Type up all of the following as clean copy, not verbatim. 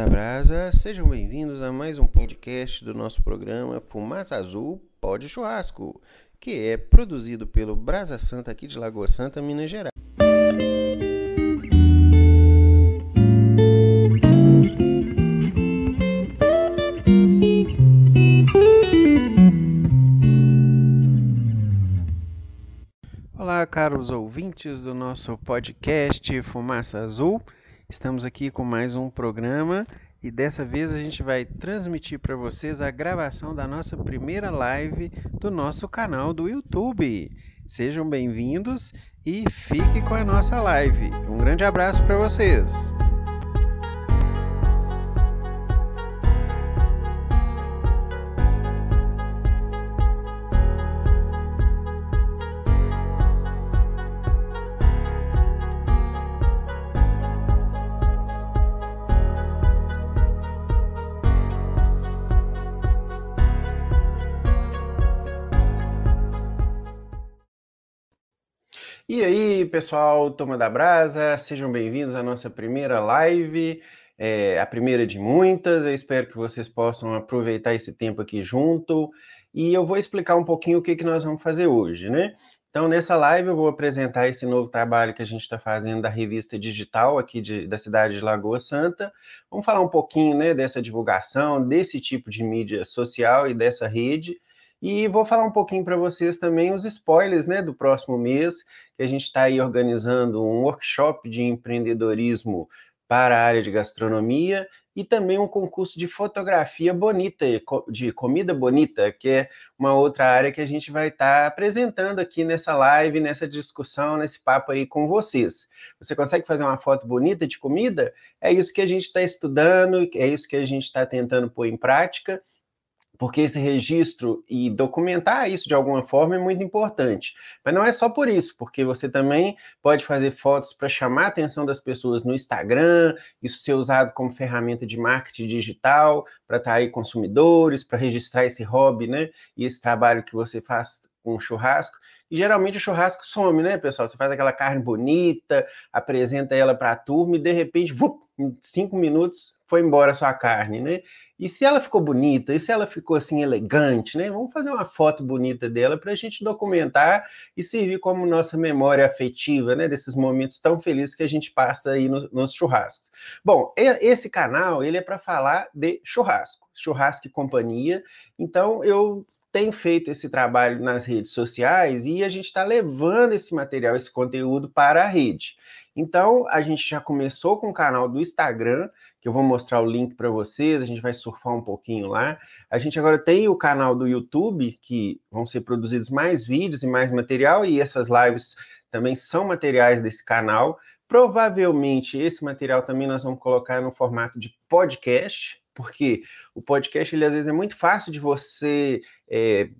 da Brasa, sejam bem-vindos a mais um podcast do nosso programa Fumaça Azul Pod Churrasco, que é produzido pelo Brasa Santa aqui de Lagoa Santa, Minas Gerais. Olá, caros ouvintes do nosso podcast Fumaça Azul. Estamos aqui com mais um programa e dessa vez a gente vai transmitir para vocês a gravação da nossa primeira live do nosso canal do YouTube. Sejam bem-vindos e fiquem com a nossa live. Um grande abraço para vocês! E aí, pessoal, Turma da Brasa, sejam bem-vindos à nossa primeira live, a primeira de muitas. Eu espero que vocês possam aproveitar esse tempo aqui junto e eu vou explicar um pouquinho o que nós vamos fazer hoje, né? Então, nessa live eu vou apresentar esse novo trabalho que a gente está fazendo da revista digital aqui da cidade de Lagoa Santa. Vamos falar um pouquinho, né, dessa divulgação, desse tipo de mídia social e dessa rede. E vou falar um pouquinho para vocês também os spoilers, né, do próximo mês, que a gente está aí organizando um workshop de empreendedorismo para a área de gastronomia e também um concurso de fotografia bonita, de comida bonita, que é uma outra área que a gente vai estar apresentando aqui nessa live, nessa discussão, nesse papo aí com vocês. Você consegue fazer uma foto bonita de comida? É isso que a gente está estudando, é isso que a gente está tentando pôr em prática, porque esse registro e documentar isso de alguma forma é muito importante. Mas não é só por isso, porque você também pode fazer fotos para chamar a atenção das pessoas no Instagram, isso ser usado como ferramenta de marketing digital, para atrair consumidores, para registrar esse hobby, né? E esse trabalho que você faz com churrasco. E geralmente o churrasco some, né, pessoal? Você faz aquela carne bonita, apresenta ela para a turma e de repente, em 5 minutos... foi embora a sua carne, né? E se ela ficou bonita, e se ela ficou assim elegante, né? Vamos fazer uma foto bonita dela para a gente documentar e servir como nossa memória afetiva, né? Desses momentos tão felizes que a gente passa aí nos churrascos. Bom, esse canal, ele é para falar de churrasco, churrasco e companhia. Então, eu tenho feito esse trabalho nas redes sociais e a gente está levando esse material, esse conteúdo para a rede. Então, a gente já começou com o canal do Instagram, que eu vou mostrar o link para vocês, a gente vai surfar um pouquinho lá. A gente agora tem o canal do YouTube, que vão ser produzidos mais vídeos e mais material, e essas lives também são materiais desse canal. Provavelmente esse material também nós vamos colocar no formato de podcast, porque o podcast, ele às vezes é muito fácil de você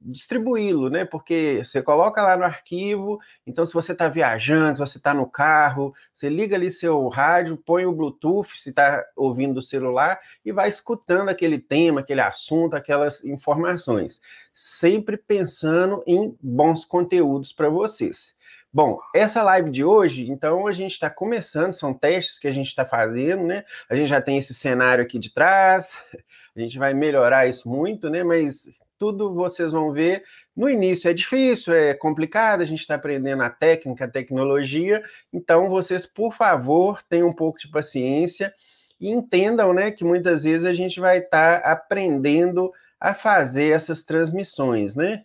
distribuí-lo, né? Porque você coloca lá no arquivo, então se você está viajando, se você está no carro, você liga ali seu rádio, põe o Bluetooth, se está ouvindo do celular, e vai escutando aquele tema, aquele assunto, aquelas informações. Sempre pensando em bons conteúdos para vocês. Bom, essa live de hoje, então, a gente está começando, são testes que a gente está fazendo, né? A gente já tem esse cenário aqui de trás, a gente vai melhorar isso muito, né? Mas tudo vocês vão ver. No início é difícil, é complicado, a gente está aprendendo a técnica, a tecnologia. Então, vocês, por favor, tenham um pouco de paciência e entendam, né, que muitas vezes a gente vai estar aprendendo a fazer essas transmissões, né?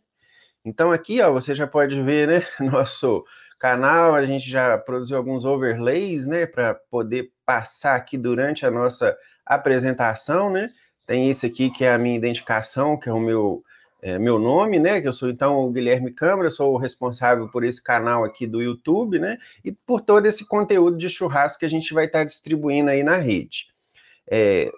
Então aqui, ó, você já pode ver, né, nosso canal, a gente já produziu alguns overlays, né, para poder passar aqui durante a nossa apresentação, né? Tem esse aqui que é a minha identificação, que é o meu nome, né, que eu sou então o Guilherme Câmara, sou o responsável por esse canal aqui do YouTube, né, e por todo esse conteúdo de churrasco que a gente vai estar distribuindo aí na rede.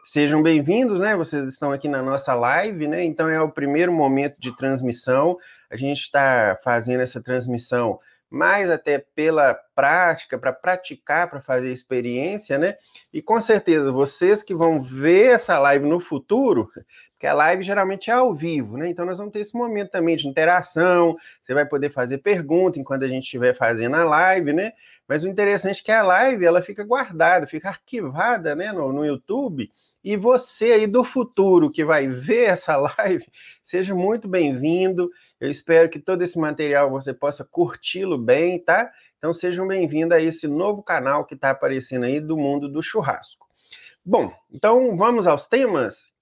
Sejam bem-vindos, né? Vocês estão aqui na nossa live, né? Então é o primeiro momento de transmissão. A gente está fazendo essa transmissão mais até pela prática, para praticar, para fazer experiência, né? E com certeza vocês que vão ver essa live no futuro, porque a live geralmente é ao vivo, né? Então nós vamos ter esse momento também de interação. Você vai poder fazer pergunta enquanto a gente estiver fazendo a live, né? Mas o interessante é que a live ela fica guardada, fica arquivada, né, no YouTube. E você aí do futuro que vai ver essa live, seja muito bem-vindo. Eu espero que todo esse material você possa curti-lo bem, tá? Então sejam bem-vindos a esse novo canal que está aparecendo aí do mundo do churrasco. Bom, então vamos aos temas.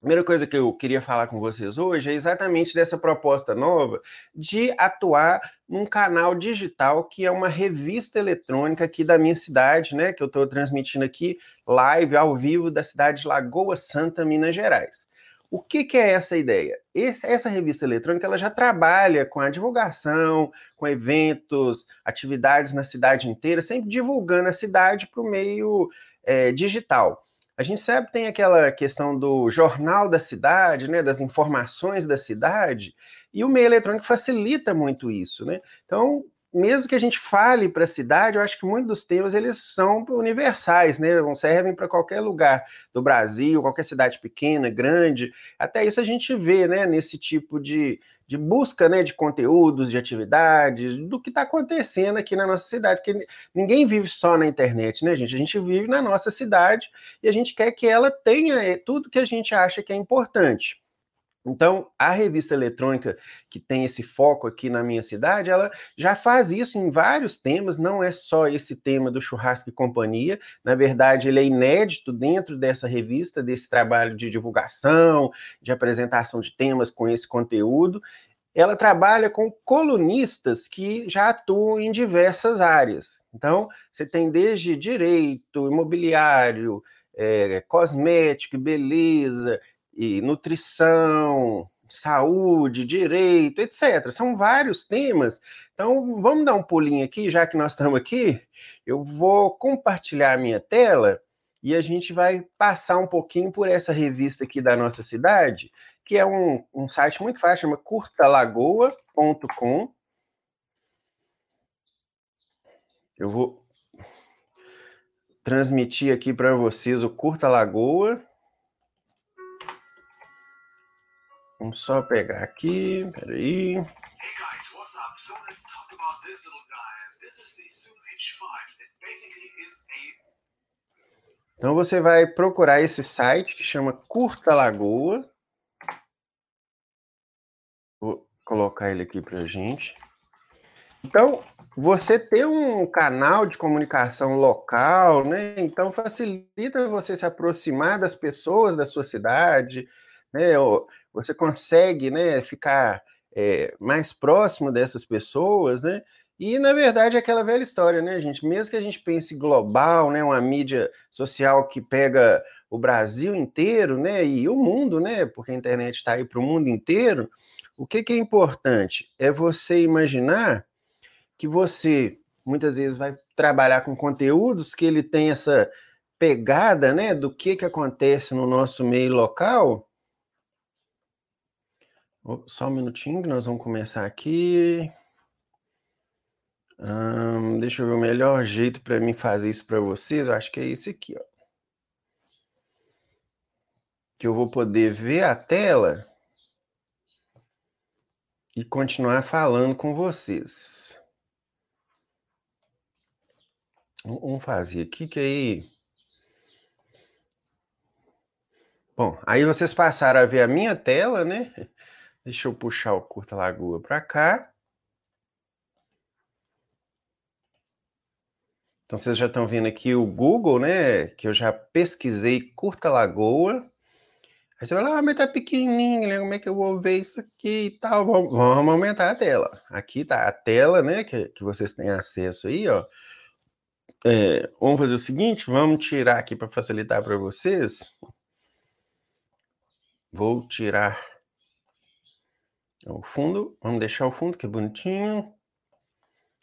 A primeira coisa que eu queria falar com vocês hoje é exatamente dessa proposta nova de atuar num canal digital que é uma revista eletrônica aqui da minha cidade, né? Que eu estou transmitindo aqui live ao vivo da cidade de Lagoa Santa, Minas Gerais. O que que é essa ideia? Essa revista eletrônica ela já trabalha com a divulgação, com eventos, atividades na cidade inteira, sempre divulgando a cidade para o meio digital. A gente sabe que tem aquela questão do jornal da cidade, né, das informações da cidade, e o meio eletrônico facilita muito isso, né? Então, mesmo que a gente fale para a cidade, eu acho que muitos dos temas eles são universais, né? Servem para qualquer lugar do Brasil, qualquer cidade pequena, grande. Até isso a gente vê, né, nesse tipo de busca, né, de conteúdos, de atividades, do que está acontecendo aqui na nossa cidade, porque ninguém vive só na internet, né, gente? A gente vive na nossa cidade e a gente quer que ela tenha tudo que a gente acha que é importante. Então, a revista eletrônica que tem esse foco aqui na minha cidade, ela já faz isso em vários temas, não é só esse tema do churrasco e companhia, na verdade ele é inédito dentro dessa revista, desse trabalho de divulgação, de apresentação de temas com esse conteúdo. Ela trabalha com colunistas que já atuam em diversas áreas. Então, você tem desde direito, imobiliário, cosmético, beleza, e nutrição, saúde, direito, etc. São vários temas. Então, vamos dar um pulinho aqui, já que nós estamos aqui. Eu vou compartilhar a minha tela e a gente vai passar um pouquinho por essa revista aqui da nossa cidade, que é um site muito fácil, chama curtalagoa.com. Eu vou transmitir aqui para vocês o Curta Lagoa. Vamos só pegar aqui, peraí. Hey guys, what's up? So let's talk about this little guy. This is the Zoom H5. It basically is a... Então você vai procurar esse site que chama Curta Lagoa. Vou colocar ele aqui pra gente. Então, você ter um canal de comunicação local, né? Então facilita você se aproximar das pessoas da sua cidade, né? Você consegue, né, ficar mais próximo dessas pessoas, né? E, na verdade, é aquela velha história, né, gente? Mesmo que a gente pense global, né, uma mídia social que pega o Brasil inteiro, né, e o mundo, né, porque a internet está aí para o mundo inteiro, o que é importante? É você imaginar que você, muitas vezes, vai trabalhar com conteúdos que ele tem essa pegada, né, do que acontece no nosso meio local. Só um minutinho que nós vamos começar aqui. Deixa eu ver o melhor jeito para mim fazer isso para vocês. Eu acho que é esse aqui, ó. Que eu vou poder ver a tela e continuar falando com vocês. Vamos fazer aqui que aí... Bom, aí vocês passaram a ver a minha tela, né? Deixa eu puxar o Curta Lagoa para cá. Então, vocês já estão vendo aqui o Google, né? Que eu já pesquisei Curta Lagoa. Aí você vai lá, mas tá pequenininho, né? Como é que eu vou ver isso aqui e tal? Vamos aumentar a tela. Aqui tá a tela, né? Que vocês têm acesso aí, ó. Vamos fazer o seguinte, vamos tirar aqui para facilitar para vocês. Vou tirar... o fundo, vamos deixar o fundo que é bonitinho.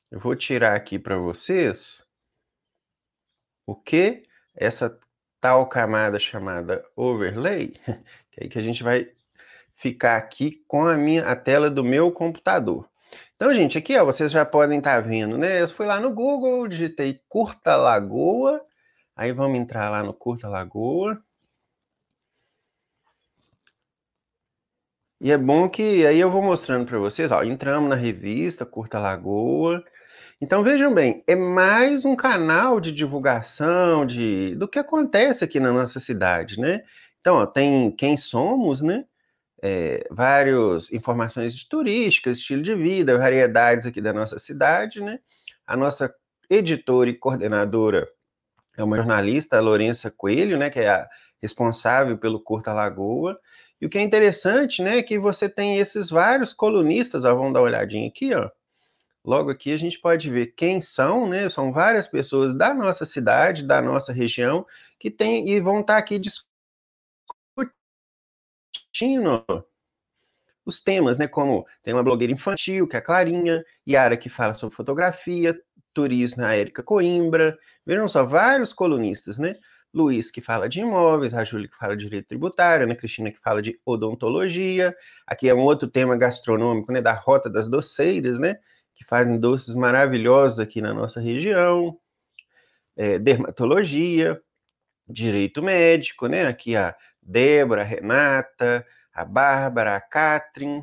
Eu vou tirar aqui para vocês o que? Essa tal camada chamada overlay, que é aí que a gente vai ficar aqui com a tela do meu computador. Então, gente, aqui ó, vocês já podem estar vendo, né? Eu fui lá no Google, digitei Curta Lagoa, aí vamos entrar lá no Curta Lagoa. E é bom que aí eu vou mostrando para vocês, ó, entramos na revista Curta Lagoa, Então vejam bem, é mais um canal de divulgação do que acontece aqui na nossa cidade, né? Então, ó, tem Quem Somos, né? Várias informações turísticas, estilo de vida, variedades aqui da nossa cidade, né? A nossa editora e coordenadora é uma jornalista, a Lourença Coelho, né? Que é a responsável pelo Curta Lagoa. E o que é interessante, né, é que você tem esses vários colunistas, ó, vamos dar uma olhadinha aqui, ó. Logo aqui a gente pode ver quem são, né, são várias pessoas da nossa cidade, da nossa região, que tem e vão estar aqui discutindo os temas, né, como tem uma blogueira infantil, que é a Clarinha, Yara, que fala sobre fotografia, turismo, a Érica Coimbra, vejam só, vários colunistas, né, Luiz, que fala de imóveis, a Júlia, que fala de direito tributário, a Ana Cristina, que fala de odontologia, aqui é um outro tema gastronômico, né, da Rota das Doceiras, né, que fazem doces maravilhosos aqui na nossa região, dermatologia, direito médico, né, aqui a Débora, a Renata, a Bárbara, a Katrin,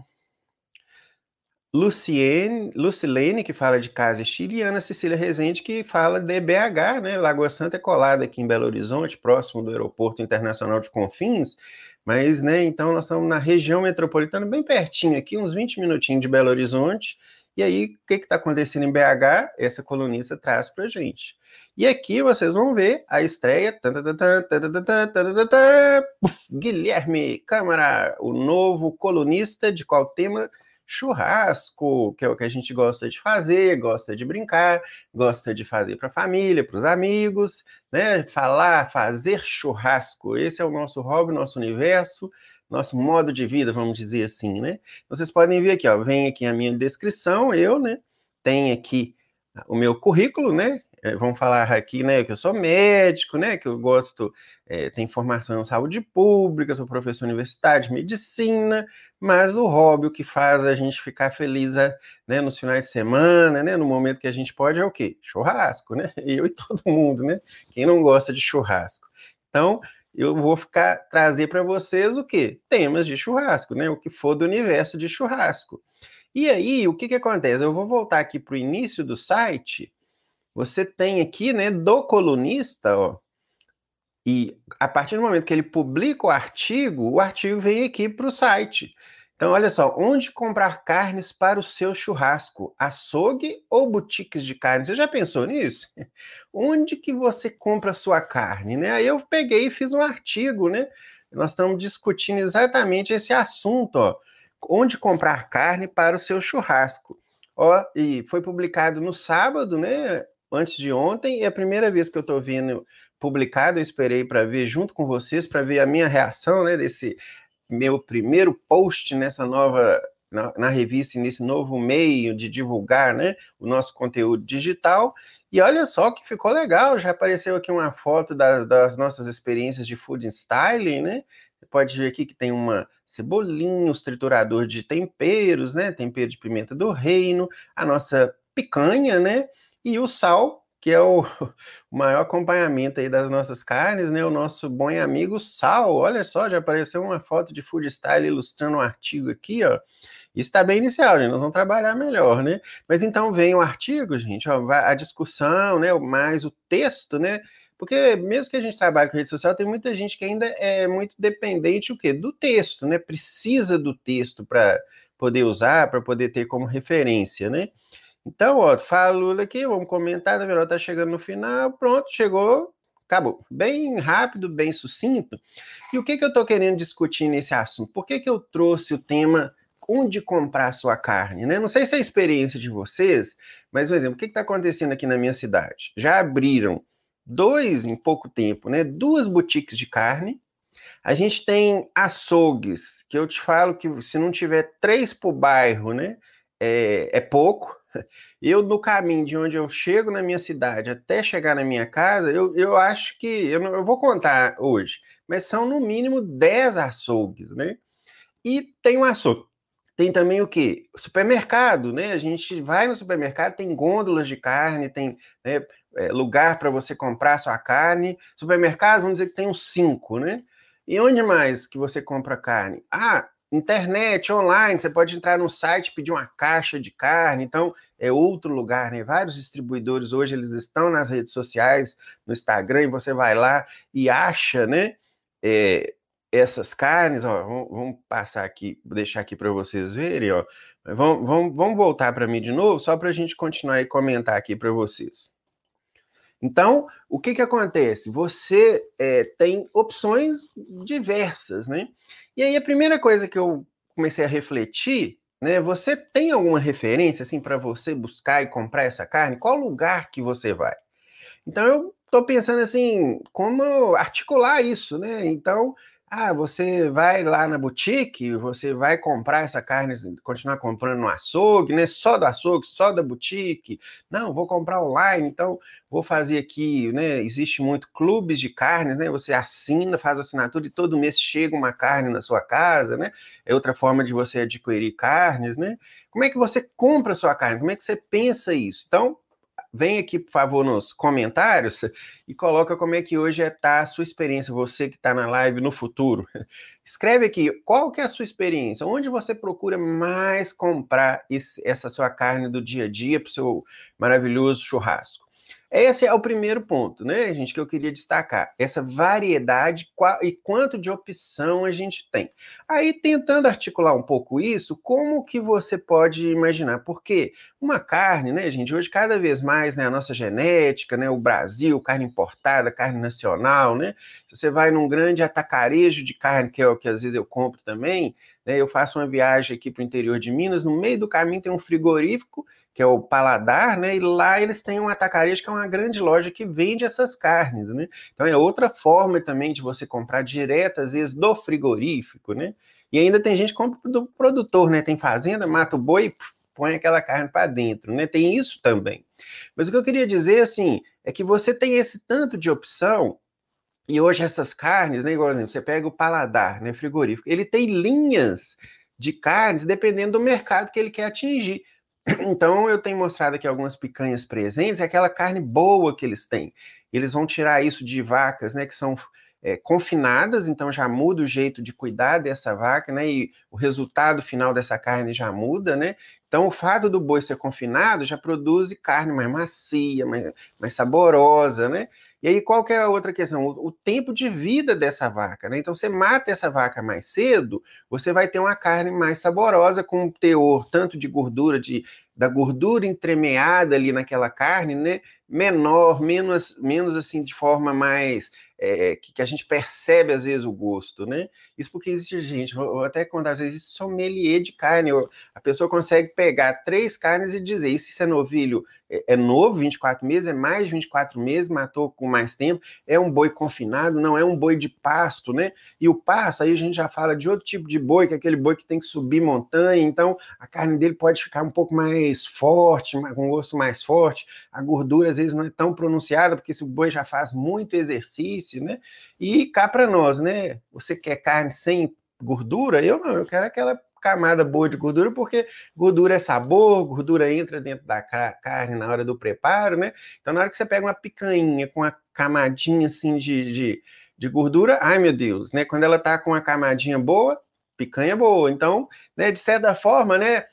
Lucilene, que fala de casa estiliana, Cecília Rezende, que fala de BH, né? Lagoa Santa é colada aqui em Belo Horizonte, próximo do Aeroporto Internacional de Confins, mas, né, então nós estamos na região metropolitana, bem pertinho aqui, uns 20 minutinhos de Belo Horizonte, e aí, o que está acontecendo em BH? Essa colunista traz para a gente. E aqui vocês vão ver a estreia, Guilherme Câmara, o novo colunista de qual tema? Churrasco, que é o que a gente gosta de fazer, gosta de brincar, gosta de fazer para a família, para os amigos, né? Falar, fazer churrasco, esse é o nosso hobby, nosso universo, nosso modo de vida, vamos dizer assim, né? Vocês podem ver aqui, ó, vem aqui a minha descrição, eu, né? Tem aqui o meu currículo, né? Vamos falar aqui, né, que eu sou médico, né, que eu gosto, tenho formação em saúde pública, sou professor universitário de medicina, mas o hobby, o que faz a gente ficar feliz, né, nos finais de semana, né, no momento que a gente pode, é o quê? Churrasco, né? Eu e todo mundo, né? Quem não gosta de churrasco? Então, eu vou trazer para vocês o quê? Temas de churrasco, né? O que for do universo de churrasco. E aí, o que acontece? Eu vou voltar aqui para o início do site. Você tem aqui, né, do colunista, ó, e a partir do momento que ele publica o artigo vem aqui para o site. Então, olha só, onde comprar carnes para o seu churrasco? Açougue ou boutiques de carne? Você já pensou nisso? Onde que você compra a sua carne, né? Aí eu peguei e fiz um artigo, né? Nós estamos discutindo exatamente esse assunto, ó. Onde comprar carne para o seu churrasco? Ó, e foi publicado no sábado, né? Antes de ontem, e é a primeira vez que eu estou vendo publicado, eu esperei para ver junto com vocês, para ver a minha reação, né, desse meu primeiro post nessa nova, na revista, nesse novo meio de divulgar, né, o nosso conteúdo digital, e olha só que ficou legal, já apareceu aqui uma foto das nossas experiências de food styling, né, você pode ver aqui que tem uma cebolinha, os triturador de temperos, né, tempero de pimenta do reino, a nossa picanha, né, e o sal, que é o maior acompanhamento aí das nossas carnes, né? O nosso bom amigo sal. Olha só, já apareceu uma foto de food style ilustrando um artigo aqui, ó. Isso está bem inicial, gente. Nós vamos trabalhar melhor, né? Mas então vem o artigo, gente, ó, a discussão, né? Mais o texto, né? Porque mesmo que a gente trabalhe com rede social, tem muita gente que ainda é muito dependente o quê? Do texto, né? Precisa do texto para poder usar, para poder ter como referência, né? Então, ó, falo aqui, vamos comentar, tá vendo? Tá chegando no final, pronto, chegou, acabou. Bem rápido, bem sucinto. E o que eu tô querendo discutir nesse assunto? Por que eu trouxe o tema onde comprar sua carne, né? Não sei se é a experiência de vocês, mas, por exemplo, o que tá acontecendo aqui na minha cidade? Já abriram em pouco tempo, né? 2 boutiques de carne. A gente tem açougues, que eu te falo que se não tiver 3 por bairro, né? É pouco. Eu, no caminho de onde eu chego na minha cidade até chegar na minha casa, eu acho que, eu vou contar hoje, mas são no mínimo 10 açougues, né? E tem um açougue. Tem também o quê? Supermercado, né? A gente vai no supermercado, tem gôndolas de carne, tem, né, lugar para você comprar sua carne. Supermercado, vamos dizer que tem uns 5, né? E onde mais que você compra carne? Ah, Internet, online, você pode entrar num site, pedir uma caixa de carne, então é outro lugar, né? Vários distribuidores hoje, eles estão nas redes sociais, no Instagram, e você vai lá e acha, né, essas carnes, ó, vamos passar aqui, deixar aqui para vocês verem, ó, vamos voltar para mim de novo, só para a gente continuar e comentar aqui para vocês. Então, o que acontece? Você tem opções diversas, né? E aí, a primeira coisa que eu comecei a refletir, né? Você tem alguma referência, assim, para você buscar e comprar essa carne? Qual lugar que você vai? Então, eu tô pensando, assim, como articular isso, né? Então, você vai lá na boutique, você vai comprar essa carne, continuar comprando no açougue, né? Só do açougue, só da boutique. Não, vou comprar online, então vou fazer aqui, né? Existe muito clubes de carnes, né? Você assina, faz assinatura e todo mês chega uma carne na sua casa, né? É outra forma de você adquirir carnes, né? Como é que você compra a sua carne? Como é que você pensa isso? Então, vem aqui, por favor, nos comentários e coloca como é que hoje está a sua experiência, você que está na live no futuro. Escreve aqui, qual que é a sua experiência? Onde você procura mais comprar essa sua carne do dia a dia para o seu maravilhoso churrasco? Esse é o primeiro ponto, né, gente, que eu queria destacar. Essa variedade e quanto de opção a gente tem. Aí, tentando articular um pouco isso, como que você pode imaginar? Porque uma carne, né, gente, hoje cada vez mais, né, a nossa genética, né, o Brasil, carne importada, carne nacional, né? Se você vai num grande atacarejo de carne, que é o que às vezes eu compro também, né, eu faço uma viagem aqui para o interior de Minas, no meio do caminho tem um frigorífico, que é o Paladar, né? E lá eles têm um atacarejo que é uma grande loja que vende essas carnes, né? Então é outra forma também de você comprar direto, às vezes, do frigorífico, né? E ainda tem gente que compra do produtor, né? Tem fazenda, mata o boi e põe aquela carne para dentro, né? Tem isso também. Mas o que eu queria dizer, assim, é que você tem esse tanto de opção. E hoje essas carnes, né, igual, por exemplo, você pega o Paladar, né, frigorífico, ele tem linhas de carnes dependendo do mercado que ele quer atingir. Então, eu tenho mostrado aqui algumas picanhas presentes, é aquela carne boa que eles têm. Eles vão tirar isso de vacas, né, que são confinadas, então já muda o jeito de cuidar dessa vaca, né, e o resultado final dessa carne já muda, né? Então, o fato do boi ser confinado já produz carne mais macia, mais saborosa, né? E aí, qual que é a outra questão? O tempo de vida dessa vaca, né? Então, você mata essa vaca mais cedo, você vai ter uma carne mais saborosa, com um teor tanto de gordura, da gordura entremeada ali naquela carne, né? Menor, menos assim, de forma mais... que a gente percebe, às vezes, o gosto, né? Isso porque existe gente, vou até contar, às vezes, sommelier de carne. A pessoa consegue pegar 3 carnes e dizer, isso é novilho, é novo, 24 meses, é mais de 24 meses, matou com mais tempo, é um boi confinado, não é um boi de pasto, né? E o pasto, aí a gente já fala de outro tipo de boi, que é aquele boi que tem que subir montanha, então a carne dele pode ficar um pouco mais forte, com gosto mais forte, a gordura, às vezes, não é tão pronunciada, porque esse boi já faz muito exercício, né? E cá para nós, né? Você quer carne sem gordura? Eu não, eu quero aquela camada boa de gordura, porque gordura é sabor, gordura entra dentro da carne na hora do preparo, né? Então, na hora que você pega uma picanha com uma camadinha assim de gordura, ai meu Deus, né? Quando ela tá com uma camadinha boa, picanha boa. Então, né, de certa forma, né?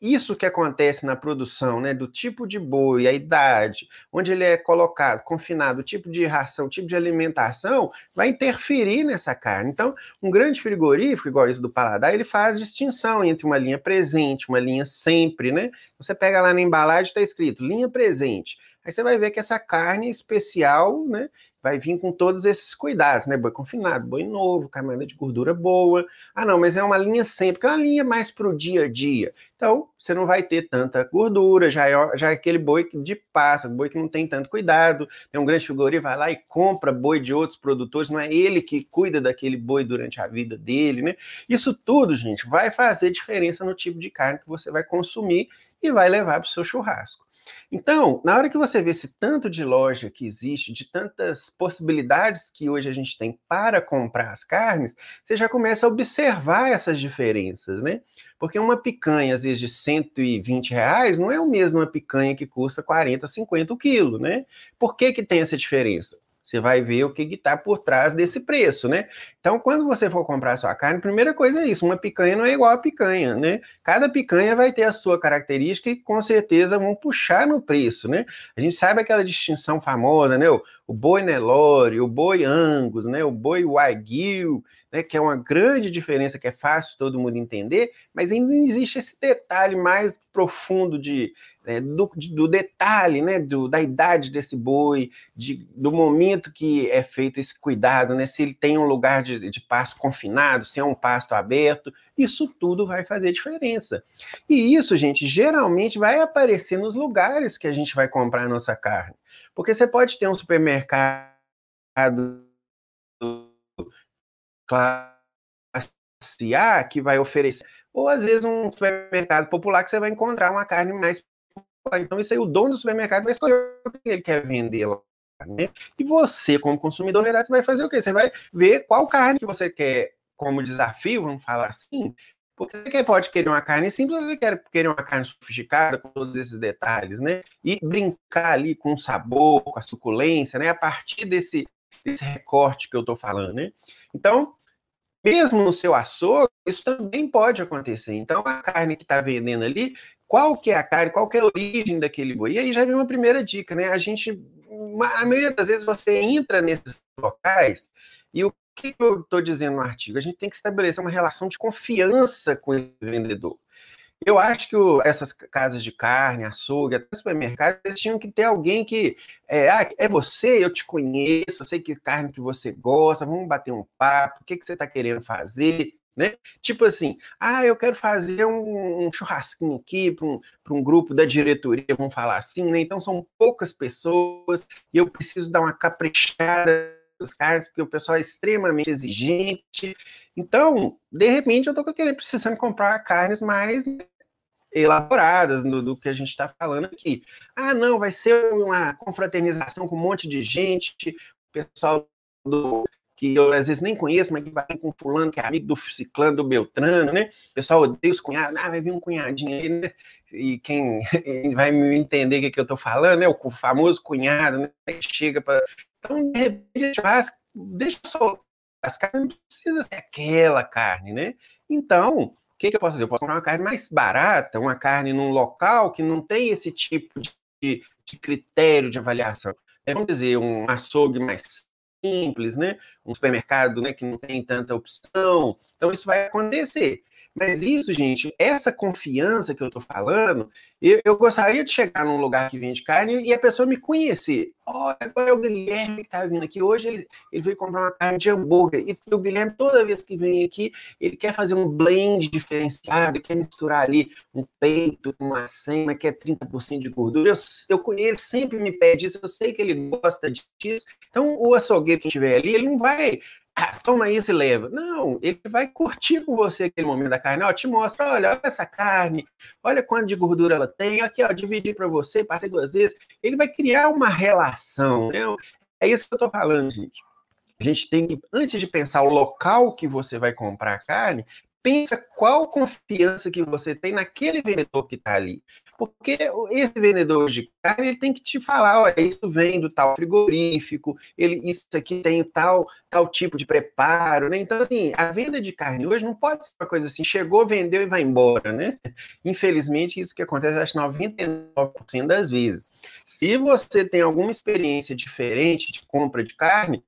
Isso que acontece na produção, né, do tipo de boi, a idade, onde ele é colocado, confinado, o tipo de ração, o tipo de alimentação, vai interferir nessa carne. Então, um grande frigorífico, igual esse do Paladar, ele faz distinção entre uma linha presente, uma linha sempre, né? Você pega lá na embalagem, está escrito linha presente. Aí você vai ver que essa carne especial, né, vai vir com todos esses cuidados, né? Boi confinado, boi novo, camada de gordura boa. Ah, não, mas é uma linha sempre, que é uma linha mais para o dia a dia. Então, você não vai ter tanta gordura, já é aquele boi de pasto, boi que não tem tanto cuidado. Tem um grande frigorífico, vai lá e compra boi de outros produtores, não é ele que cuida daquele boi durante a vida dele, né? Isso tudo, gente, vai fazer diferença no tipo de carne que você vai consumir e vai levar para o seu churrasco. Então, na hora que você vê esse tanto de loja que existe, de tantas possibilidades que hoje a gente tem para comprar as carnes, você já começa a observar essas diferenças, né? Porque uma picanha, às vezes, de R$120, não é o mesmo uma picanha que custa 40, 50 o quilo, né? Por que tem essa diferença? Você vai ver o que está por trás desse preço, né? Então, quando você for comprar sua carne, a primeira coisa é isso, uma picanha não é igual a picanha, né? Cada picanha vai ter a sua característica e, com certeza, vão puxar no preço, né? A gente sabe aquela distinção famosa, né? O boi Nelore, o boi Angus, né? O boi Wagyu, né? Que é uma grande diferença, que é fácil todo mundo entender, mas ainda existe esse detalhe mais profundo do detalhe, né, da idade desse boi, do momento que é feito esse cuidado, né, se ele tem um lugar de pasto confinado, se é um pasto aberto, isso tudo vai fazer diferença. E isso, gente, geralmente vai aparecer nos lugares que a gente vai comprar a nossa carne, porque você pode ter um supermercado classe A que vai oferecer, ou às vezes um supermercado popular que você vai encontrar uma carne mais. Então, isso aí, o dono do supermercado vai escolher o que ele quer vender lá, né? E você, como consumidor, na verdade, você vai fazer o quê? Você vai ver qual carne que você quer como desafio, vamos falar assim, porque você pode querer uma carne simples, você quer querer uma carne sofisticada, com todos esses detalhes, né? E brincar ali com o sabor, com a suculência, né? A partir desse recorte que eu estou falando, né? Então, mesmo no seu açougue, isso também pode acontecer. Então, a carne que está vendendo ali, qual que é a carne, qual que é a origem daquele boi? E aí já vem uma primeira dica, né? A maioria das vezes você entra nesses locais e o que eu estou dizendo no artigo? A gente tem que estabelecer uma relação de confiança com esse vendedor. Eu acho que essas casas de carne, açougue, até supermercado, eles tinham que ter alguém que... é você, eu te conheço, eu sei que carne que você gosta, vamos bater um papo, o que você está querendo fazer... Né? Tipo assim, eu quero fazer um churrasquinho aqui para um grupo da diretoria, vamos falar assim, né? Então são poucas pessoas e eu preciso dar uma caprichada nas carnes, porque o pessoal é extremamente exigente. Então, de repente, eu estou precisando comprar carnes mais elaboradas do que a gente está falando aqui. Não, vai ser uma confraternização com um monte de gente, o pessoal que eu às vezes nem conheço, mas que vai com fulano, que é amigo do ciclano, do beltrano, né? O pessoal odeia os cunhados, vai vir um cunhadinho aí, né? E quem vai me entender o que eu estou falando, né? O famoso cunhado, né? Chega para... Então, de repente, deixa eu soltar as carnes, não precisa ser aquela carne, né? Então, o que eu posso fazer? Eu posso comprar uma carne mais barata, uma carne num local que não tem esse tipo de critério de avaliação. Vamos dizer, um açougue mais simples, né? Um supermercado, né, que não tem tanta opção. Então, isso vai acontecer. Mas isso, gente, essa confiança que eu tô falando, eu gostaria de chegar num lugar que vende carne e a pessoa me conhecer. Olha, agora é o Guilherme que tá vindo aqui. Hoje ele veio comprar uma carne de hambúrguer. E o Guilherme, toda vez que vem aqui, ele quer fazer um blend diferenciado, quer misturar ali um peito, uma sema, que é 30% de gordura. Ele sempre me pede isso, eu sei que ele gosta disso. Então, o açougueiro que estiver ali, ele não vai... toma isso e leva. Não, ele vai curtir com você aquele momento da carne. Te mostra, olha essa carne, olha quanto de gordura ela tem. Aqui, dividi para você, passei 2 vezes. Ele vai criar uma relação, né? É isso que eu estou falando, gente. A gente tem que, antes de pensar o local que você vai comprar a carne, pensa qual confiança que você tem naquele vendedor que está ali. Porque esse vendedor de carne, ele tem que te falar, olha, isso vem do tal frigorífico, isso aqui tem tal tipo de preparo, né? Então, assim, a venda de carne hoje não pode ser uma coisa assim, chegou, vendeu e vai embora, né? Infelizmente, isso que acontece, acho, 99% das vezes. Se você tem alguma experiência diferente de compra de carne,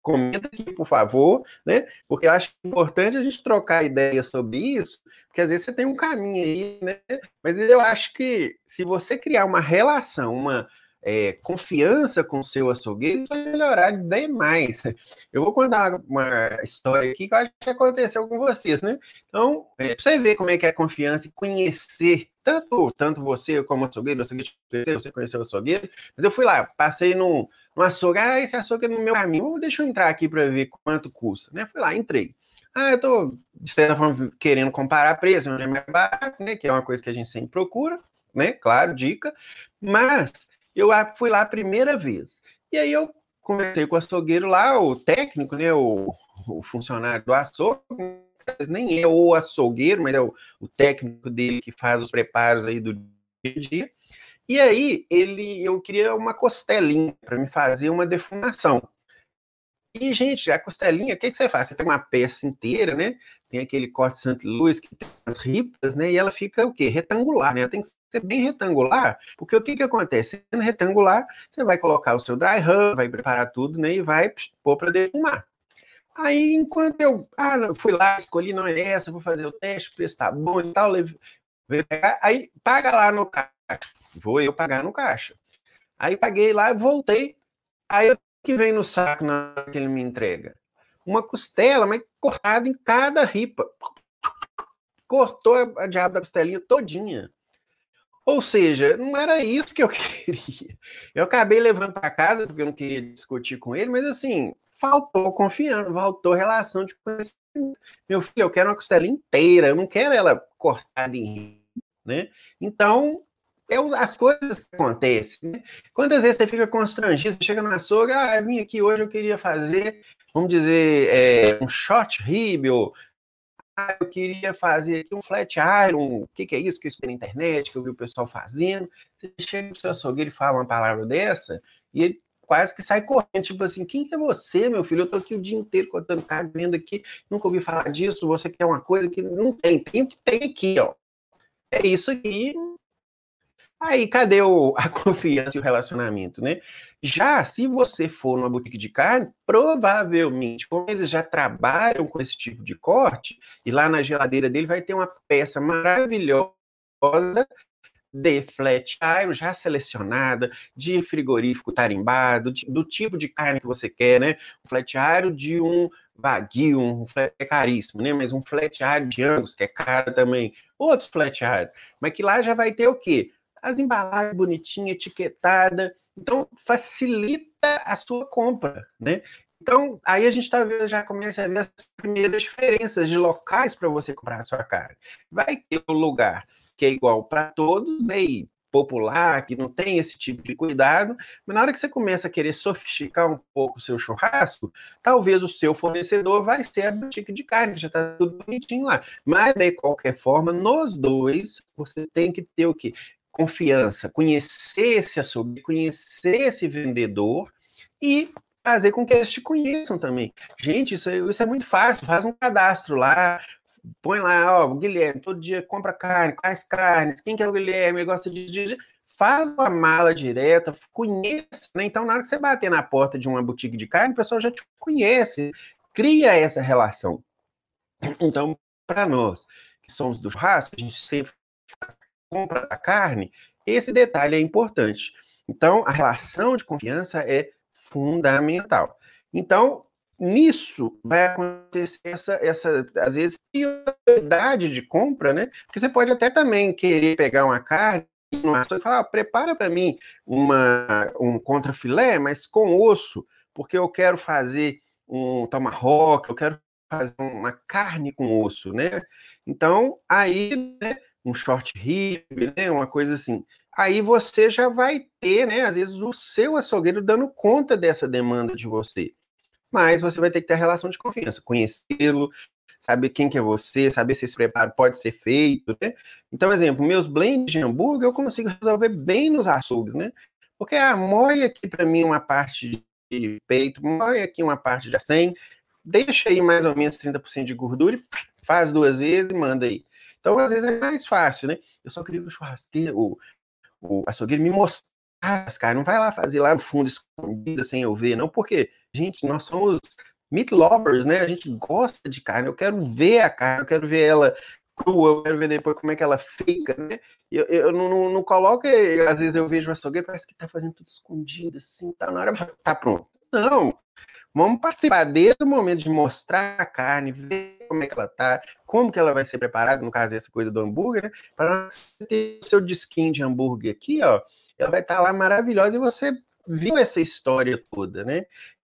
comenta aqui, por favor, né? Porque eu acho importante a gente trocar ideias sobre isso, porque às vezes você tem um caminho aí, né? Mas eu acho que se você criar uma relação, uma confiança com o seu açougueiro, isso vai melhorar demais. Eu vou contar uma história aqui que eu acho que aconteceu com vocês, né? Então, para você ver como é que é a confiança e conhecer tanto você como açougueiro, você conheceu o açougueiro, mas eu fui lá, passei num açougue, esse açougue é no meu caminho, deixa eu entrar aqui para ver quanto custa, né? Fui lá, entrei. Eu tô, de certa forma, querendo comparar preço, não é mais barato, né? Que é uma coisa que a gente sempre procura, né? Claro, dica, mas eu fui lá a primeira vez, e aí eu conversei com o açougueiro lá, o técnico, né? O funcionário do açougue, nem é o açougueiro, mas é o técnico dele que faz os preparos aí do dia a dia. E aí eu queria uma costelinha para me fazer uma defumação. E, gente, a costelinha, o que você faz? Você pega uma peça inteira, né? Tem aquele corte Santeluz que tem as ripas, né? E ela fica o quê? Retangular, né? Ela tem que ser bem retangular, porque o que que acontece? Sendo retangular, você vai colocar o seu dry rub, vai preparar tudo, né? E vai pôr para defumar. Aí, enquanto eu fui lá, escolhi, não é essa, vou fazer o teste, o preço tá bom e tal, aí paga lá no caixa. Vou eu pagar no caixa. Aí paguei lá, voltei, aí eu que vem no saco na hora que ele me entrega? Uma costela, mas cortada em cada ripa. Cortou a diabo da costelinha todinha. Ou seja, não era isso que eu queria. Eu acabei levando para casa, porque eu não queria discutir com ele, mas assim, faltou confiança, faltou relação de conhecimento. Meu filho, eu quero uma costela inteira, eu não quero ela cortada em ripa, né? Então... as coisas acontecem, né? Quantas vezes você fica constrangido, você chega no açougue, eu vim aqui hoje, eu queria fazer, vamos dizer, um short rib, ou eu queria fazer aqui um flat iron, o que é isso que eu escutei na internet, que eu vi o pessoal fazendo. Você chega pro seu açougueiro e fala uma palavra dessa, e ele quase que sai correndo, tipo assim, quem é você, meu filho? Eu tô aqui o dia inteiro contando carne, vendo aqui, nunca ouvi falar disso, você quer uma coisa que não tem, tem aqui, ó. É isso aqui. Aí, cadê a confiança e o relacionamento, né? Já, se você for numa boutique de carne, provavelmente, como eles já trabalham com esse tipo de corte, e lá na geladeira dele vai ter uma peça maravilhosa de flat iron já selecionada, de frigorífico tarimbado, do tipo de carne que você quer, né? Um flat iron de um Wagyu, um flat é caríssimo, né? Mas um flat iron de Angus, que é caro também, outros flat iron, mas que lá já vai ter o quê? As embalagens bonitinhas, etiquetada, então facilita a sua compra, né? Então, aí a gente já começa a ver as primeiras diferenças de locais para você comprar a sua carne. Vai ter um lugar que é igual para todos, né, e popular, que não tem esse tipo de cuidado, mas na hora que você começa a querer sofisticar um pouco o seu churrasco, talvez o seu fornecedor vai ser a boutique de carne, já está tudo bonitinho lá. Mas, de qualquer forma, nos dois, você tem que ter o quê? Confiança, conhecer esse açougueiro, conhecer esse vendedor e fazer com que eles te conheçam também. Gente, isso é muito fácil, faz um cadastro lá, põe lá, ó, Guilherme, todo dia compra carne, quais carnes, quem que é o Guilherme, gosta de... Faz uma mala direta, conheça, né? Então, na hora que você bater na porta de uma boutique de carne, o pessoal já te conhece, cria essa relação. Então, para nós, que somos do churrasco, a gente sempre faz compra da carne, esse detalhe é importante. Então, a relação de confiança é fundamental. Então, nisso vai acontecer essa às vezes, prioridade de compra, né? Porque você pode até também querer pegar uma carne e falar, prepara para mim um contrafilé, mas com osso, porque eu quero fazer um tomahawk, eu quero fazer uma carne com osso, né? Então, aí, né? Um short rib, né? Uma coisa assim. Aí você já vai ter, né? Às vezes, o seu açougueiro dando conta dessa demanda de você. Mas você vai ter que ter a relação de confiança, conhecê-lo, saber quem que é você, saber se esse preparo pode ser feito, né? Então, exemplo, meus blends de hambúrguer eu consigo resolver bem nos açougues, né? Porque moe aqui para mim uma parte de peito, moe aqui uma parte de acém, deixa aí mais ou menos 30% de gordura e faz duas vezes e manda aí. Então, às vezes, é mais fácil, né? Eu só queria que o churrasqueiro, o açougueiro, me mostrasse, cara. Não vai lá fazer lá no fundo escondido sem eu ver, não. Porque, gente, nós somos meat lovers, né? A gente gosta de carne. Eu quero ver a carne, eu quero ver ela crua, eu quero ver depois como é que ela fica, né? Eu não coloco... Às vezes eu vejo o açougueiro, parece que tá fazendo tudo escondido, assim, tá na hora, tá pronto. Não! Vamos participar desde o momento de mostrar a carne, ver como é que ela tá, como que ela vai ser preparada, no caso essa coisa do hambúrguer, né? Para você ter o seu disquinho de hambúrguer aqui, ó, ela vai estar lá maravilhosa e você viu essa história toda, né?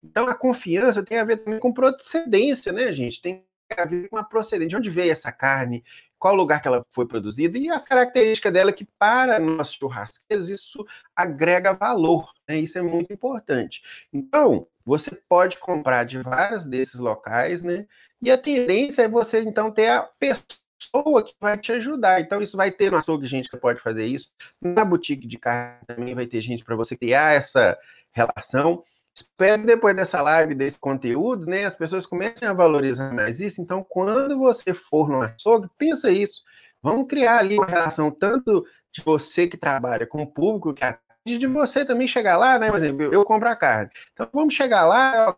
Então a confiança tem a ver também com procedência, né, gente? Tem a ver com a procedência, de onde veio essa carne, qual lugar que ela foi produzida e as características dela que para nós churrasqueiros isso agrega valor, né? Isso é muito importante. Então, você pode comprar de vários desses locais, né? E a tendência é você, então, ter a pessoa que vai te ajudar. Então, isso vai ter no açougue, gente, que você pode fazer isso. Na boutique de carne também vai ter gente para você criar essa relação. Espero que depois dessa live, desse conteúdo, né, as pessoas comecem a valorizar mais isso. Então, quando você for no açougue, pensa isso. Vamos criar ali uma relação tanto de você que trabalha com o público, que atende, de você também chegar lá, né? Por exemplo, eu compro a carne. Então, vamos chegar lá... Ó,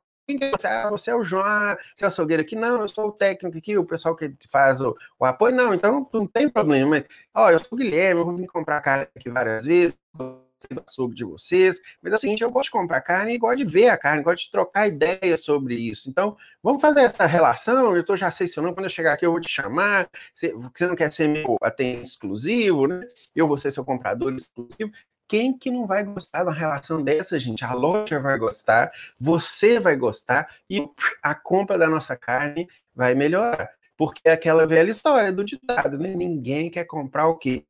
você é o João, você é o açougueiro aqui? Não, eu sou o técnico aqui, o pessoal que faz o apoio. Não, então não tem problema. Mas, ó, eu sou o Guilherme, eu vou vir comprar carne aqui várias vezes, do açougue de vocês, mas é o seguinte, eu gosto de comprar carne e gosto de ver a carne, gosto de trocar ideias sobre isso. Então, vamos fazer essa relação, eu tô já sei seu nome, quando eu chegar aqui eu vou te chamar, você não quer ser meu atendente exclusivo, né? Eu vou ser seu comprador exclusivo. Quem que não vai gostar de uma relação dessa, gente? A loja vai gostar, você vai gostar e a compra da nossa carne vai melhorar. Porque é aquela velha história do ditado, né? Ninguém quer comprar o quê?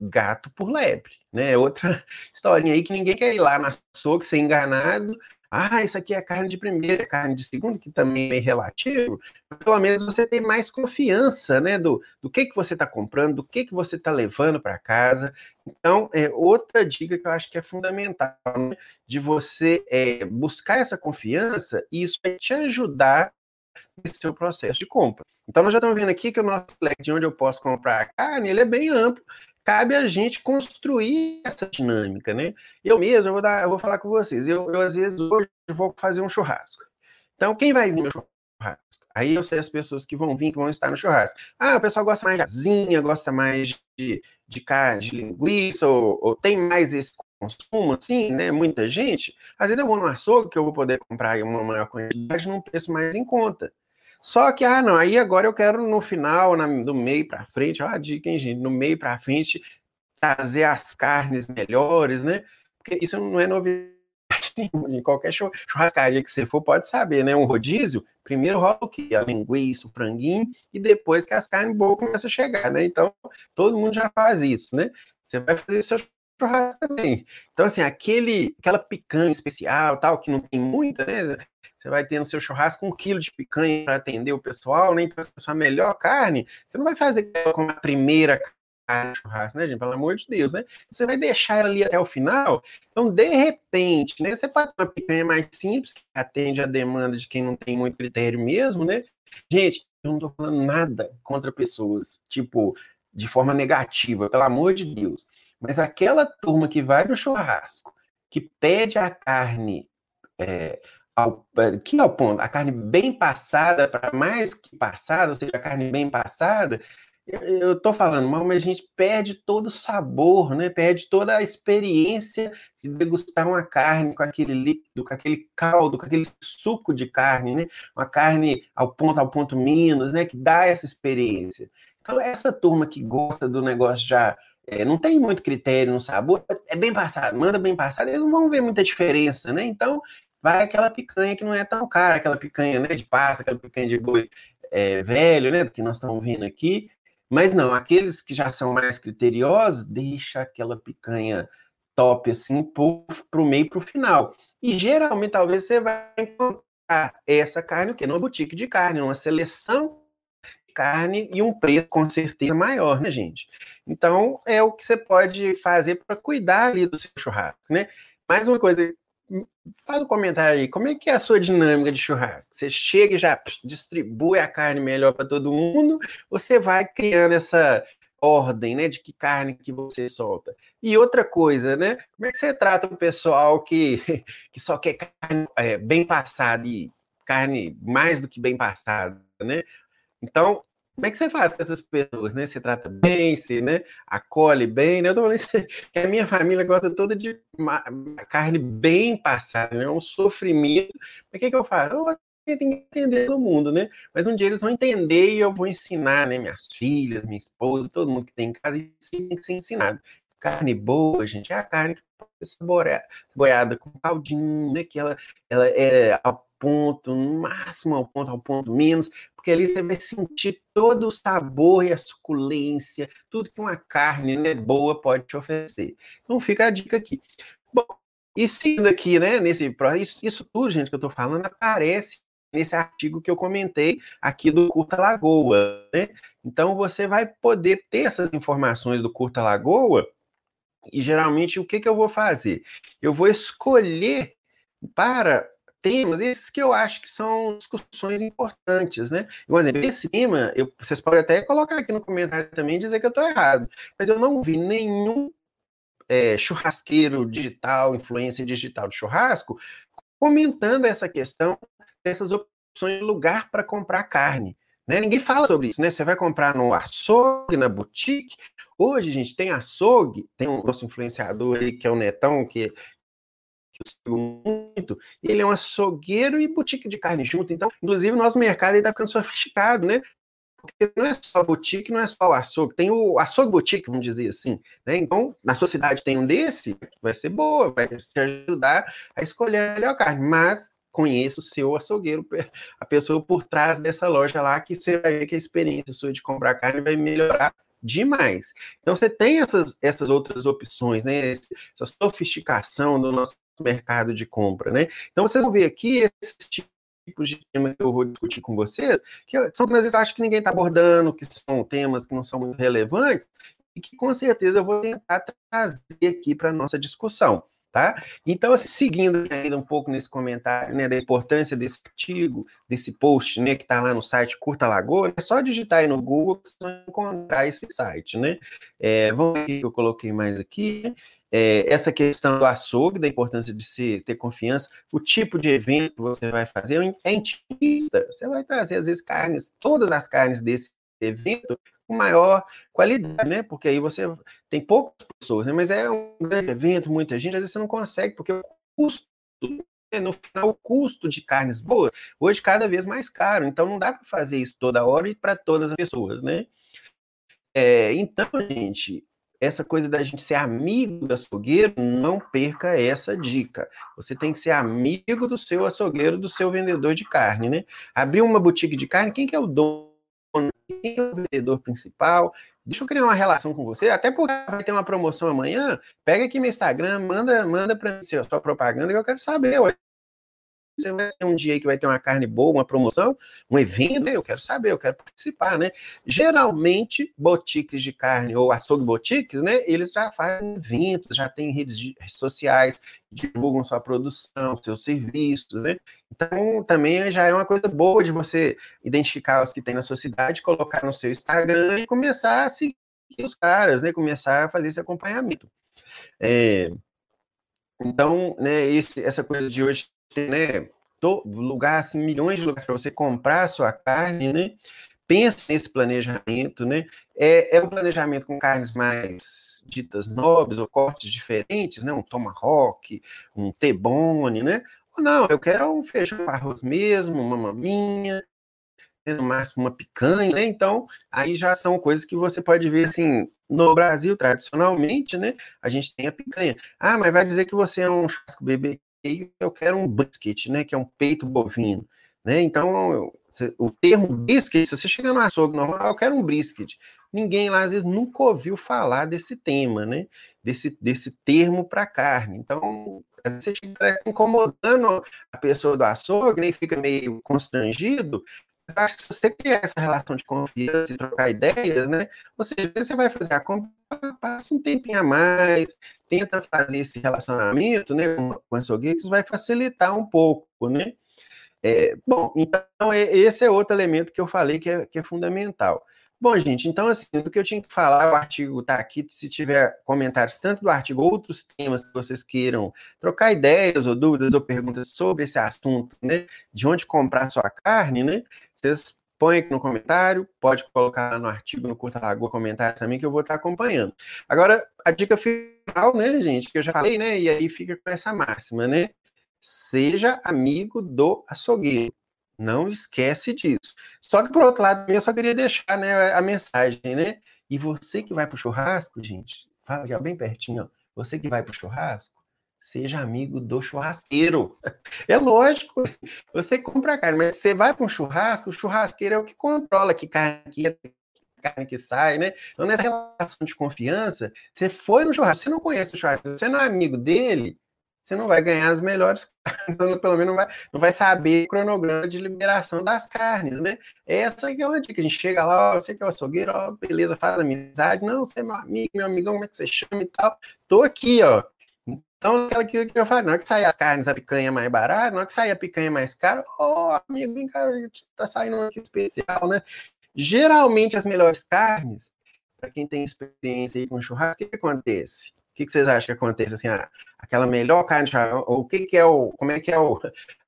Gato por lebre, né? Outra historinha aí que ninguém quer ir lá na açougue ser enganado. Ah, isso aqui é carne de primeira, carne de segunda, que também é meio relativo. Pelo menos você tem mais confiança, né, do que você está comprando, do que você está levando para casa. Então, é outra dica que eu acho que é fundamental, né, de você buscar essa confiança, e isso vai te ajudar nesse seu processo de compra. Então, nós já estamos vendo aqui que o nosso leque de onde eu posso comprar a carne, ele é bem amplo. Cabe a gente construir essa dinâmica, né? Eu mesmo, eu vou falar com vocês. Eu, às vezes, hoje vou fazer um churrasco. Então, quem vai vir no churrasco? Aí eu sei as pessoas que vão vir, que vão estar no churrasco. Ah, o pessoal gosta mais de asinha, gosta mais de carne, de linguiça, ou tem mais esse consumo, assim, né? Muita gente. Às vezes eu vou no açougue, que eu vou poder comprar uma maior quantidade num preço mais em conta. Só que, ah, não, aí agora eu quero no final, do meio para frente, ó, a dica, hein, gente, no meio para frente, trazer as carnes melhores, né? Porque isso não é novidade em qualquer churrascaria que você for, pode saber, né? Um rodízio, primeiro rola o quê? A linguiça, o franguinho, e depois que as carnes boas começam a chegar, né? Então, todo mundo já faz isso, né? Você vai fazer seu churrasco também. Então, assim, aquela picanha especial, tal, que não tem muita, né? Você vai ter no seu churrasco 1 quilo de picanha para atender o pessoal, né? Então, a sua melhor carne, você não vai fazer com a primeira carne do churrasco, né, gente? Pelo amor de Deus, né? Você vai deixar ela ali até o final. Então, de repente, né? Você pode ter uma picanha mais simples, que atende a demanda de quem não tem muito critério mesmo, né? Gente, eu não tô falando nada contra pessoas, tipo, de forma negativa, pelo amor de Deus. Mas aquela turma que vai pro churrasco, que pede a carne... que é o ponto, a carne bem passada, para mais que passada, ou seja, a carne bem passada, eu tô falando mal, mas a gente perde todo o sabor, né? Perde toda a experiência de degustar uma carne com aquele líquido, com aquele caldo, com aquele suco de carne, né? Uma carne ao ponto menos, né? Que dá essa experiência. Então, essa turma que gosta do negócio já... não tem muito critério no sabor, é bem passado, manda bem passado, eles não vão ver muita diferença, né? Então, vai aquela picanha que não é tão cara, aquela picanha, né, de pasta, aquela picanha de boi velho, né, que nós estamos vendo aqui. Mas não, aqueles que já são mais criteriosos, deixa aquela picanha top, assim, pro meio, pro final. E geralmente, talvez, você vai encontrar essa carne, o quê? Numa boutique de carne, numa seleção de carne e um preço, com certeza, maior, né, gente? Então, é o que você pode fazer para cuidar ali do seu churrasco, né? Mais uma coisa... Faz um comentário aí, como é que é a sua dinâmica de churrasco? Você chega e já distribui a carne melhor para todo mundo, ou você vai criando essa ordem, né, de que carne que você solta? E outra coisa, né, como é que você trata o pessoal que só quer carne bem passada e carne mais do que bem passada, né? Então, como é que você faz com essas pessoas, né? Você trata bem, você, né, acolhe bem, né? Eu tô falando que a minha família gosta toda de carne bem passada, né? É um sofrimento. Mas o que eu faço? Eu tenho que entender todo mundo, né? Mas um dia eles vão entender e eu vou ensinar, né? Minhas filhas, minha esposa, todo mundo que tem em casa, isso tem que ser ensinado. Carne boa, gente, é a carne que pode ser saboreada com caldinho, né? Que ela é... ponto, no máximo ao ponto menos, porque ali você vai sentir todo o sabor e a suculência, tudo que uma carne, né, boa pode te oferecer. Então fica a dica aqui. Bom, e seguindo aqui, né, nesse isso tudo, gente, que eu tô falando, aparece nesse artigo que eu comentei aqui do Curta Lagoa, né? Então você vai poder ter essas informações do Curta Lagoa e geralmente o que eu vou fazer? Eu vou escolher para temas, esses que eu acho que são discussões importantes, né? Por exemplo, esse tema, vocês podem até colocar aqui no comentário também e dizer que eu estou errado, mas eu não vi nenhum churrasqueiro digital, influencer digital de churrasco, comentando essa questão dessas opções de lugar para comprar carne. Né? Ninguém fala sobre isso, né? Você vai comprar no açougue, na boutique. Hoje, gente, tem açougue, tem um nosso influenciador aí, que é o Netão, que eu sigo muito, ele é um açougueiro e boutique de carne junto. Então, inclusive, o nosso mercado está ficando sofisticado, né? Porque não é só boutique, não é só o açougue. Tem o açougue boutique, vamos dizer assim. Né? Então, na sua cidade tem um desse, vai ser boa, vai te ajudar a escolher a melhor carne. Mas conheça o seu açougueiro, a pessoa por trás dessa loja lá, que você vai ver que a experiência sua de comprar carne vai melhorar demais. Então, você tem essas outras opções, né? Essa sofisticação do nosso mercado de compra, né? Então, vocês vão ver aqui esses tipos de temas que eu vou discutir com vocês, que são temas que eu acho que ninguém está abordando, que são temas que não são muito relevantes, e que, com certeza, eu vou tentar trazer aqui para a nossa discussão, tá? Então, assim, seguindo ainda um pouco nesse comentário, né, da importância desse artigo, desse post, né, que está lá no site Curta Lagoa, é só digitar aí no Google que vocês vão encontrar esse site, né? Vamos ver o que eu coloquei mais aqui. Essa questão do açougue, da importância de ter confiança, o tipo de evento que você vai fazer, é intimista, você vai trazer, às vezes, carnes, todas as carnes desse evento com maior qualidade, né? Porque aí você tem poucas pessoas, né? Mas é um grande evento, muita gente, às vezes você não consegue, porque o custo, no final, o custo de carnes boas, hoje cada vez mais caro, então não dá para fazer isso toda hora e para todas as pessoas, né? Então, gente, essa coisa da gente ser amigo do açougueiro, não perca essa dica. Você tem que ser amigo do seu açougueiro, do seu vendedor de carne, né? Abrir uma boutique de carne, quem que é o dono? Quem é o vendedor principal? Deixa eu criar uma relação com você, até porque vai ter uma promoção amanhã, pega aqui meu Instagram, manda para mim a sua propaganda que eu quero saber, ué. Você vai ter um dia aí que vai ter uma carne boa, uma promoção, um evento, né? Eu quero saber, eu quero participar, né? Geralmente, boutiques de carne ou açougue boutiques, né? Eles já fazem eventos, já têm redes sociais, divulgam sua produção, seus serviços, né? Então, também já é uma coisa boa de você identificar os que tem na sua cidade, colocar no seu Instagram e começar a seguir os caras, né? Começar a fazer esse acompanhamento. Então, né? Essa coisa de hoje, né, lugar, assim, milhões de lugares para você comprar a sua carne, né? Pensa nesse planejamento, né? É um planejamento com carnes mais ditas nobres ou cortes diferentes, né? Um tomahawk, um T-bone, né? Ou não, eu quero um feijão com arroz mesmo, uma maminha, no máximo uma picanha, né? Então, aí já são coisas que você pode ver, assim, no Brasil, tradicionalmente, né? A gente tem a picanha. Ah, mas vai dizer que você é um churrasco bebê. Eu quero um brisket, né, que é um peito bovino, né, então o termo brisket, se você chegar no açougue normal, eu quero um brisket, ninguém lá às vezes nunca ouviu falar desse tema, né, desse termo para carne, então às vezes você fica incomodando a pessoa do açougue, né, fica meio constrangido. Eu acho que se você criar essa relação de confiança e trocar ideias, né? Ou seja, você vai fazer a compra, passa um tempinho a mais, tenta fazer esse relacionamento, né, com o açougueiro, que isso vai facilitar um pouco, né? Bom, então esse é outro elemento que eu falei que é fundamental. Bom, gente, então, assim, do que eu tinha que falar, o artigo está aqui, se tiver comentários tanto do artigo, outros temas que vocês queiram trocar ideias ou dúvidas ou perguntas sobre esse assunto, né, de onde comprar sua carne, né, vocês põem aqui no comentário, pode colocar lá no artigo, no Curta Lagoa, comentário também, que eu vou estar acompanhando. Agora, a dica final, né, gente, que eu já falei, né, e aí fica com essa máxima, né, seja amigo do açougueiro. Não esquece disso. Só que, por outro lado, eu só queria deixar, né, a mensagem, né? E você que vai para o churrasco, gente, fala já bem pertinho, ó. Você que vai para o churrasco, seja amigo do churrasqueiro. É lógico, você compra carne, mas você vai para um churrasco, o churrasqueiro é o que controla que carne que é, carne que sai, né? Então, nessa relação de confiança, você foi no churrasco, você não conhece o churrasco, você não é amigo dele, você não vai ganhar as melhores carnes, pelo menos não vai saber o cronograma de liberação das carnes, né? Essa é uma dica, a gente chega lá, ó, você que é o açougueiro, ó, beleza, faz amizade, não, você é meu amigão, como é que você chama e tal? Tô aqui, ó. Então, aquela que eu falei, na hora que sair as carnes, a picanha mais barata, na hora que sair a picanha mais cara, ó, amigo, vem cá, a gente tá saindo aqui especial, né? Geralmente, as melhores carnes, para quem tem experiência aí com churrasco, o que acontece? O que vocês acham que acontece? Assim, aquela melhor carne de churrasco, ou o que que é o, como é que é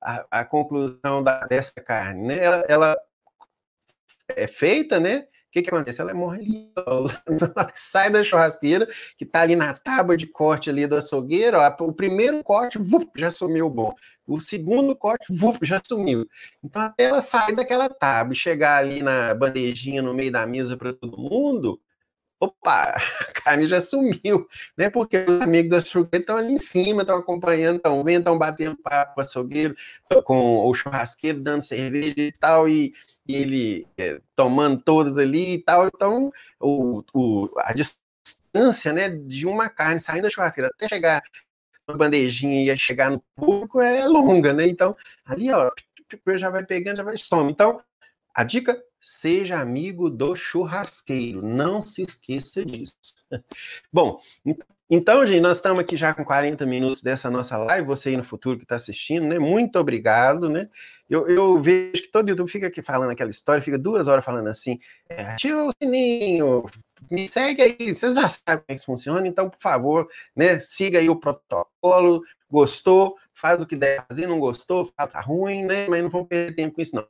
a conclusão dessa carne, né? Ela é feita, né? O que que acontece? Ela morre ali, ó, sai da churrasqueira, que tá ali na tábua de corte ali do açougueiro, ó, o primeiro corte, já sumiu o bom. O segundo corte, já sumiu. Então, até ela sair daquela tábua e chegar ali na bandejinha, no meio da mesa para todo mundo, opa, a carne já sumiu, né? Porque os amigos do açougueiro estão ali em cima, estão acompanhando, estão vendo, estão batendo papo com o açougueiro, com o churrasqueiro, dando cerveja e tal, e ele tomando todas ali e tal. Então, a distância, né, de uma carne saindo da churrasqueira até chegar na bandejinha e chegar no público é longa, né? Então, ali, ó, já vai pegando, já vai some. Então, a dica: seja amigo do churrasqueiro, não se esqueça disso. Bom, então, gente, nós estamos aqui já com 40 minutos dessa nossa live, você aí no futuro que está assistindo, né? Muito obrigado, né? Eu vejo que todo YouTube fica aqui falando aquela história, fica 2 horas falando assim, ativa o sininho, me segue aí, vocês já sabem como é que funciona, então, por favor, né? Siga aí o protocolo, gostou, faz o que der fazer, não gostou, tá ruim, né? Mas não vamos perder tempo com isso, não.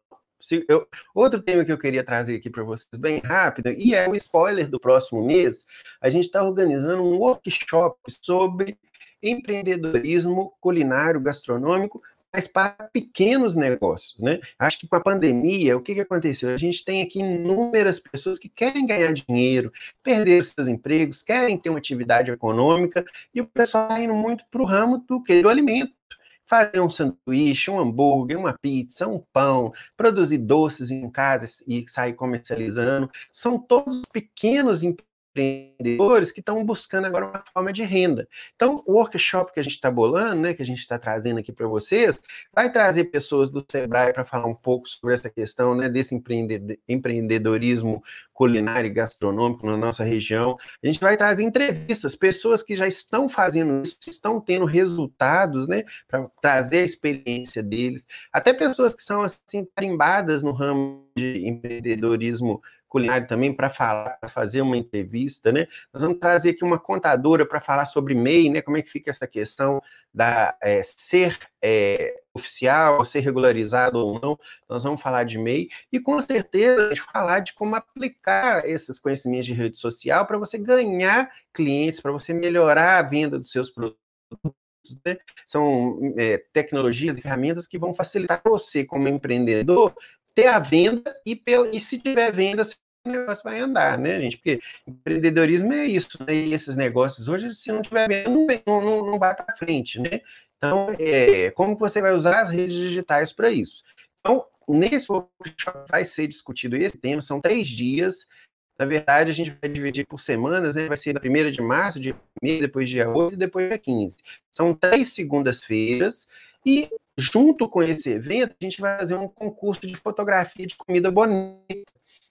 Outro tema que eu queria trazer aqui para vocês bem rápido, e é o spoiler do próximo mês, a gente está organizando um workshop sobre empreendedorismo culinário gastronômico, mas para pequenos negócios, né? Acho que com a pandemia, o que aconteceu? A gente tem aqui inúmeras pessoas que querem ganhar dinheiro, perder seus empregos, querem ter uma atividade econômica, e o pessoal está indo muito para o ramo do alimento. Fazer um sanduíche, um hambúrguer, uma pizza, um pão, produzir doces em casa e sair comercializando. São todos pequenos empreendedores que estão buscando agora uma forma de renda. Então, o workshop que a gente está bolando, né, que a gente está trazendo aqui para vocês, vai trazer pessoas do SEBRAE para falar um pouco sobre essa questão, né, desse empreendedorismo culinário e gastronômico na nossa região. A gente vai trazer entrevistas, pessoas que já estão fazendo isso, estão tendo resultados, né, para trazer a experiência deles. Até pessoas que são, assim, tarimbadas no ramo de empreendedorismo culinário também, para falar, para fazer uma entrevista, né? Nós vamos trazer aqui uma contadora para falar sobre MEI, né? Como é que fica essa questão da ser oficial, ser regularizado ou não. Nós vamos falar de MEI e, com certeza, a gente vai falar de como aplicar esses conhecimentos de rede social para você ganhar clientes, para você melhorar a venda dos seus produtos, né? São tecnologias e ferramentas que vão facilitar você, como empreendedor, ter a venda e se tiver venda, o negócio vai andar, né, gente? Porque empreendedorismo é isso, né? E esses negócios hoje, se não tiver venda, não vai para frente, né? Então, como que você vai usar as redes digitais para isso? Então, nesse workshop vai ser discutido esse tema, são 3 dias. Na verdade, a gente vai dividir por semanas, né? Vai ser na 1ª de março, dia 1º, depois dia 8 e depois dia 15. São 3 segundas-feiras e, junto com esse evento, a gente vai fazer um concurso de fotografia de comida bonita,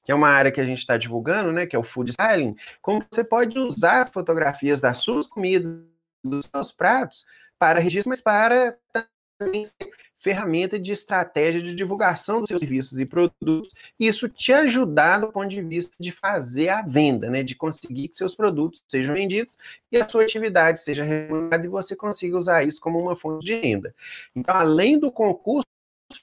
que é uma área que a gente está divulgando, né, que é o food styling, como você pode usar as fotografias das suas comidas, dos seus pratos, para registro, mas para também ser ferramenta de estratégia de divulgação dos seus serviços e produtos, e isso te ajudar do ponto de vista de fazer a venda, né, de conseguir que seus produtos sejam vendidos e a sua atividade seja remunerada e você consiga usar isso como uma fonte de renda. Então, além do concurso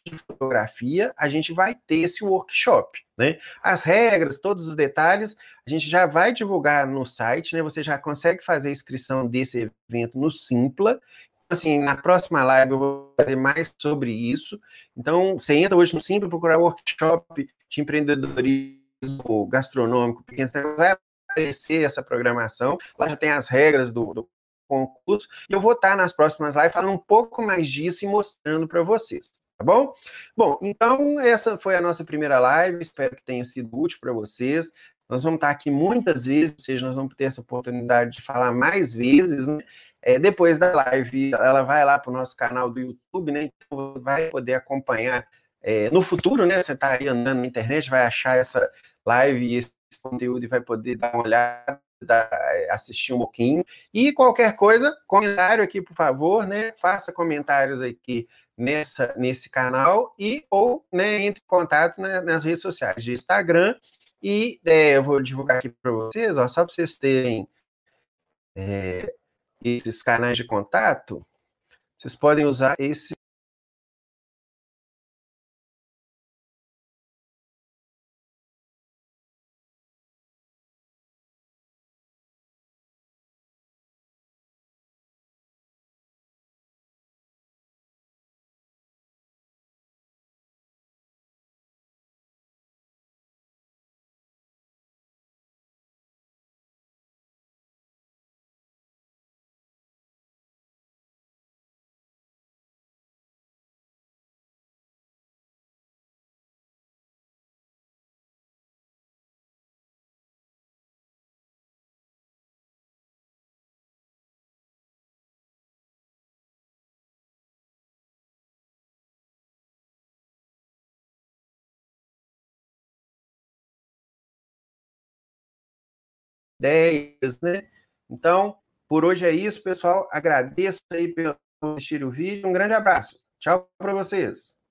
de fotografia, a gente vai ter esse workshop, né? As regras, todos os detalhes, a gente já vai divulgar no site, né? Você já consegue fazer a inscrição desse evento no Simpla. Assim, na próxima live eu vou fazer mais sobre isso. Então, você entra hoje no Simpla, procurar workshop de empreendedorismo gastronômico, porque vai aparecer essa programação. Lá já tem as regras do concurso. E eu vou estar nas próximas lives falando um pouco mais disso e mostrando para vocês, tá bom? Bom, então essa foi a nossa primeira live. Espero que tenha sido útil para vocês. Nós vamos estar aqui muitas vezes, ou seja, nós vamos ter essa oportunidade de falar mais vezes, né? Depois da live, ela vai lá para o nosso canal do YouTube, né? Então, vai poder acompanhar no futuro, né? Você está aí andando na internet, vai achar essa live e esse conteúdo e vai poder dar uma olhada assistir um pouquinho. E qualquer coisa, comentário aqui, por favor, né? Faça comentários aqui nesse canal e ou, né, entre em contato, né, nas redes sociais de Instagram. E eu vou divulgar aqui para vocês, ó, só para vocês terem esses canais de contato, vocês podem usar esse. Ideias, né? Então, por hoje é isso, pessoal. Agradeço aí por assistir o vídeo. Um grande abraço. Tchau para vocês.